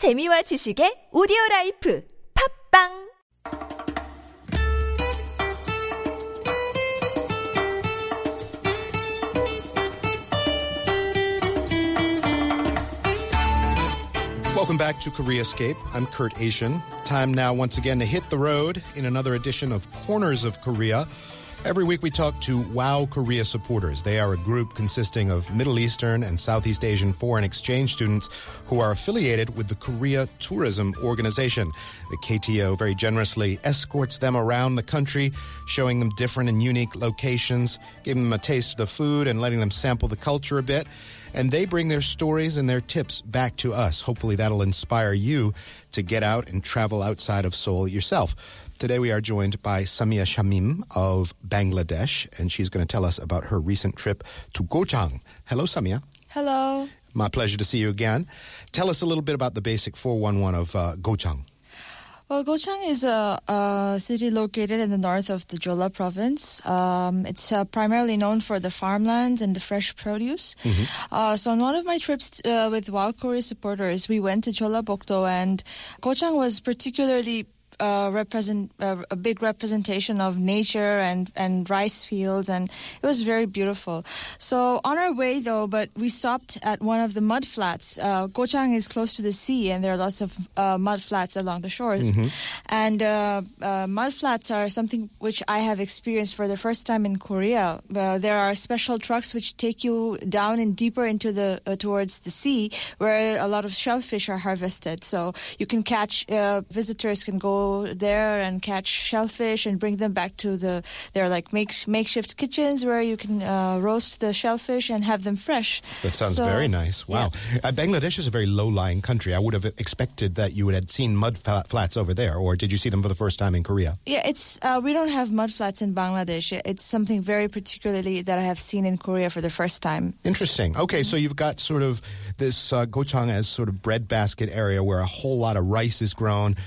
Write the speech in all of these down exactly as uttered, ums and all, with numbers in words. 재미와 지식의 오디오 라이프 팝빵! Welcome back to Korea Escape. I'm Kurt Asian. Time now once again to hit the road in another edition of Corners of Korea. Every week we talk to WOW Korea supporters. They are a group consisting of Middle Eastern and Southeast Asian foreign exchange students who are affiliated with the Korea Tourism Organization. The K T O very generously escorts them around the country, showing them different and unique locations, giving them a taste of the food and letting them sample the culture a bit. And they bring their stories and their tips back to us. Hopefully that'll inspire you to get out and travel outside of Seoul yourself. Today we are joined by Samia Shamim of Bangladesh, and she's going to tell us about her recent trip to Gochang. Hello, Samia. Hello. My pleasure to see you again. Tell us a little bit about the basic four one one of uh, Gochang. Well, Gochang is a, a city located in the north of the Jeolla province. Um, it's uh, primarily known for the farmlands and the fresh produce. Mm-hmm. Uh, so on one of my trips uh, with WOW Korea supporters, we went to Jeollabukdo, and Gochang was particularly Uh, represent uh, a big representation of nature and, and rice fields, and it was very beautiful. So on our way though, but we stopped at one of the mud flats. Uh, Gochang is close to the sea, and there are lots of uh, mud flats along the shores. Mm-hmm. And uh, uh, mud flats are something which I have experienced for the first time in Korea. Uh, there are special trucks which take you down and deeper into the uh, towards the sea, where a lot of shellfish are harvested. So you can catch uh, visitors can go there and catch shellfish and bring them back to the they're like make, makeshift kitchens where you can uh, roast the shellfish and have them fresh. That sounds so, very nice. Wow. Yeah. Uh, Bangladesh is a very low-lying country. I would have expected that you would have seen mud flats over there, or did you see them for the first time in Korea? Yeah, it's uh, we don't have mud flats in Bangladesh. It's something very particularly that I have seen in Korea for the first time. Interesting. Okay, mm-hmm. So you've got sort of this uh, Gochang as sort of breadbasket area where a whole lot of rice is grown.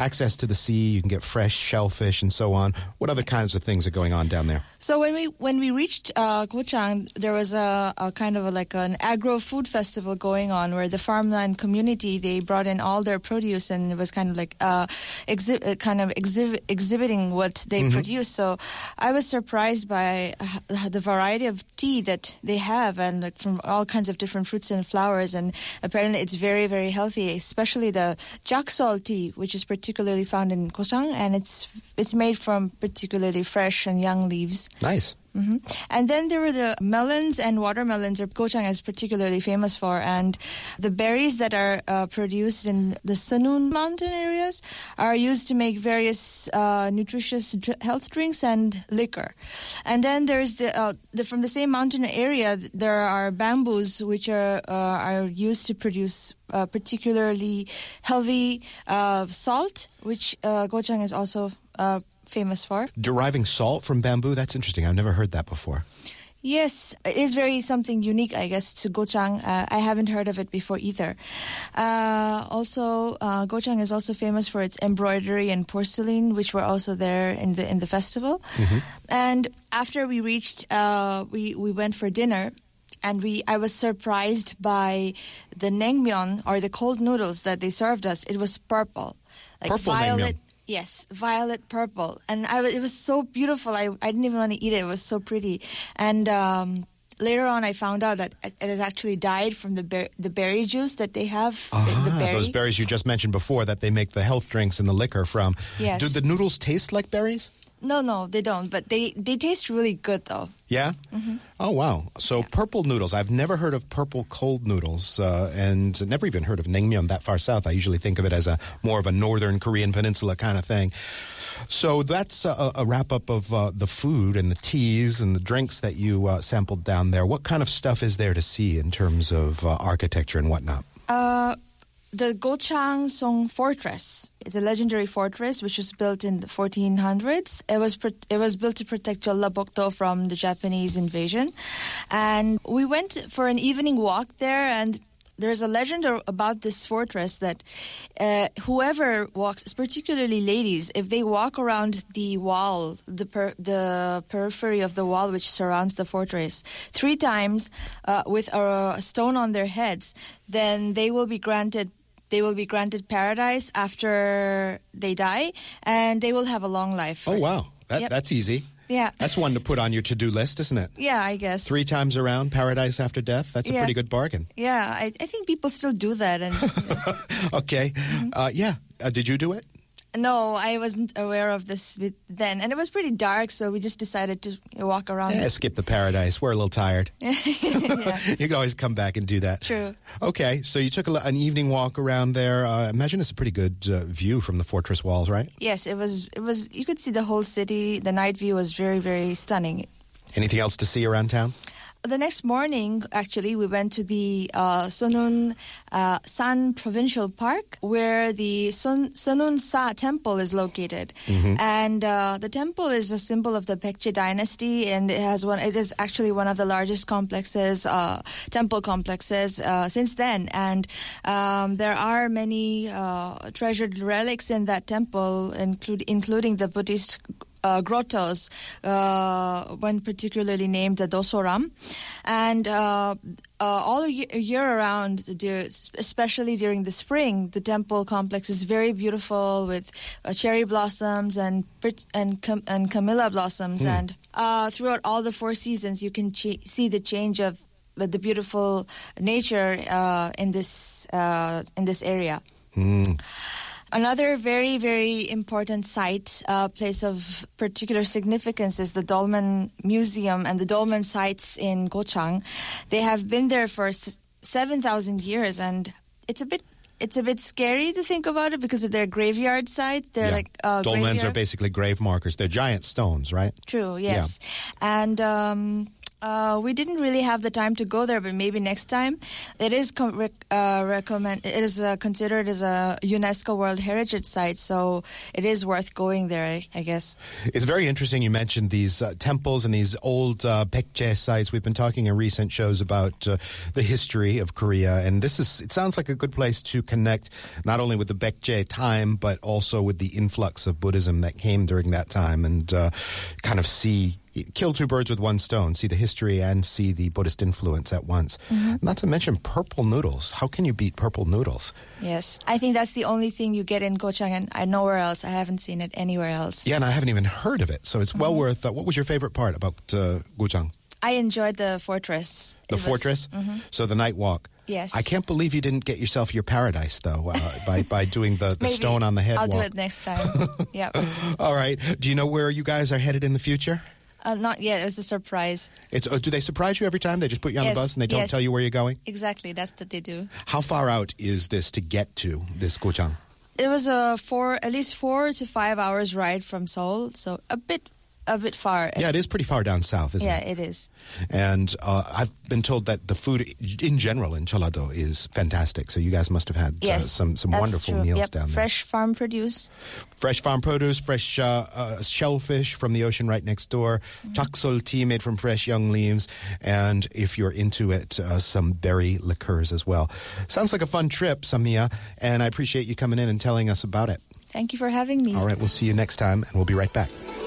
Access to the sea, you can get fresh shellfish and so on. What other kinds of things are going on down there? So when we when we reached uh, Gochang, there was a, a kind of a, like an agro-food festival going on where the farmland community, they brought in all their produce, and it was kind of like uh, exhi- kind of exhi- exhibiting what they mm-hmm. produce. So I was surprised by uh, the variety of tea that they have, and like from all kinds of different fruits and flowers, and apparently it's very, very healthy, especially the jaksol tea, which is particularly particularly found in Gochang, and it's it's made from particularly fresh and young leaves. Nice. Mm-hmm. And then there were the melons and watermelons that Gochang is particularly famous for, and the berries that are uh, produced in the Seonun mountain areas are used to make various uh, nutritious health drinks and liquor. And then there is the, uh, the from the same mountain area, there are bamboos which are uh, are used to produce uh, particularly healthy uh, salt, which uh, Gochang is also Uh, famous for. Deriving salt from bamboo? That's interesting. I've never heard that before. Yes, it is very something unique, I guess, to Gochang. Uh, I haven't heard of it before either. Uh, also, uh, Gochang is also famous for its embroidery and porcelain, which were also there in the in the festival. Mm-hmm. And after we reached, uh, we we went for dinner. And we, I was surprised by the naengmyeon, or the cold noodles that they served us. It was purple. Like purple violet. Naengmyeon. Yes, violet purple. And I, it was so beautiful. I, I didn't even want to eat it. It was so pretty. And um, later on, I found out that it is actually dyed from the, ber- the berry juice that they have. Ah, the, the berry. Those berries you just mentioned before that they make the health drinks and the liquor from. Yes. Do the noodles taste like berries? No, no, they don't. But they, they taste really good, though. Yeah? Mm-hmm. Oh, wow. So yeah. Purple noodles. I've never heard of purple cold noodles uh, and never even heard of naengmyeon that far south. I usually think of it as a more of a northern Korean peninsula kind of thing. So that's a, a wrap-up of uh, the food and the teas and the drinks that you uh, sampled down there. What kind of stuff is there to see in terms of uh, architecture and whatnot? Uh... The Gochang Song Fortress is a legendary fortress which was built in the fourteen hundreds. It was pre- it was built to protect Jeollabukdo from the Japanese invasion. And we went for an evening walk there, and there's a legend about this fortress that uh, whoever walks, particularly ladies, if they walk around the wall, the per- the periphery of the wall which surrounds the fortress, three times uh, with a, a stone on their heads, then they will be granted They will be granted paradise after they die, and they will have a long life. Oh, wow. That, yep. That's easy. Yeah. That's one to put on your to-do list, isn't it? Yeah, I guess. Three times around, paradise after death. That's yeah. a pretty good bargain. Yeah, I, I think people still do that. And yeah. Okay. Mm-hmm. uh, yeah. Uh, did you do it? No, I wasn't aware of this then. And it was pretty dark, so we just decided to walk around. Yeah, skip the paradise. We're a little tired. Yeah. You can always come back and do that. True. Okay, so you took a, an evening walk around there. Uh, I imagine it's a pretty good uh, view from the fortress walls, right? Yes, it was. It was. You could see the whole city. The night view was very, very stunning. Anything else to see around town? The next morning, actually, we went to the uh, Seonun uh, San Provincial Park, where the Seonunsa temple is located. Mm-hmm. And uh, the temple is a symbol of the Baekje dynasty, and it has one. It is actually one of the largest complexes, uh, temple complexes, uh, since then. And um, there are many uh, treasured relics in that temple, include, including the Buddhist Uh, grottos, uh, one particularly named the Dosoram. And uh, uh, all year, year around, especially during the spring, the temple complex is very beautiful with uh, cherry blossoms and and, cam- and camellia blossoms. Mm. And uh, throughout all the four seasons, you can ch- see the change of uh, the beautiful nature uh, in this uh, in this area. Mm. Another very, very important site, uh, place of particular significance is the Dolmen Museum and the Dolmen sites in Gochang. They have been there for seven thousand years, and it's a bit It's a bit scary to think about it because of their graveyard sites. They're yeah. like uh, dolmens graveyard. Are basically grave markers. They're giant stones, right? True. Yes, yeah. and. Um, Uh, we didn't really have the time to go there, but maybe next time. It is com- rec- uh, recommend. It is uh, considered as a UNESCO World Heritage Site, so it is worth going there, I, I guess. It's very interesting you mentioned these uh, temples and these old uh, Baekje sites. We've been talking in recent shows about uh, the history of Korea, and this is. It sounds like a good place to connect not only with the Baekje time, but also with the influx of Buddhism that came during that time and uh, kind of see... Kill two birds with one stone, see the history and see the Buddhist influence at once. Mm-hmm. Not to mention purple noodles. How can you beat purple noodles? Yes, I think that's the only thing you get in Gochang and I nowhere else. I haven't seen it anywhere else. Yeah, and I haven't even heard of it. So it's mm-hmm. well worth... Uh, what was your favorite part about uh, Gochang? I enjoyed the fortress. The was, fortress? Mm-hmm. So the night walk. Yes. I can't believe you didn't get yourself your paradise, though, uh, by, by doing the, the stone on the head I'll walk. I'll do it next time. Yep. All right. Do you know where you guys are headed in the future? Uh, not yet. It was a surprise. It's, oh, do they surprise you every time? They just put you on yes, the bus and they don't yes. tell you where you're going? Exactly. That's what they do. How far out is this to get to, this Gochang? It was a four, at least four to five hours ride from Seoul, so a bit... A bit far. Yeah, it is pretty far down south, isn't yeah, it? Yeah, it is. And uh, I've been told that the food in general in Jeollabukdo is fantastic. So you guys must have had yes, uh, some, some wonderful true. meals yep. down there. Fresh farm produce. Fresh farm produce, fresh uh, uh, shellfish from the ocean right next door, mm-hmm. chaksol tea made from fresh young leaves, and if you're into it, uh, some berry liqueurs as well. Sounds like a fun trip, Samia, and I appreciate you coming in and telling us about it. Thank you for having me. All right, we'll see you next time, and we'll be right back.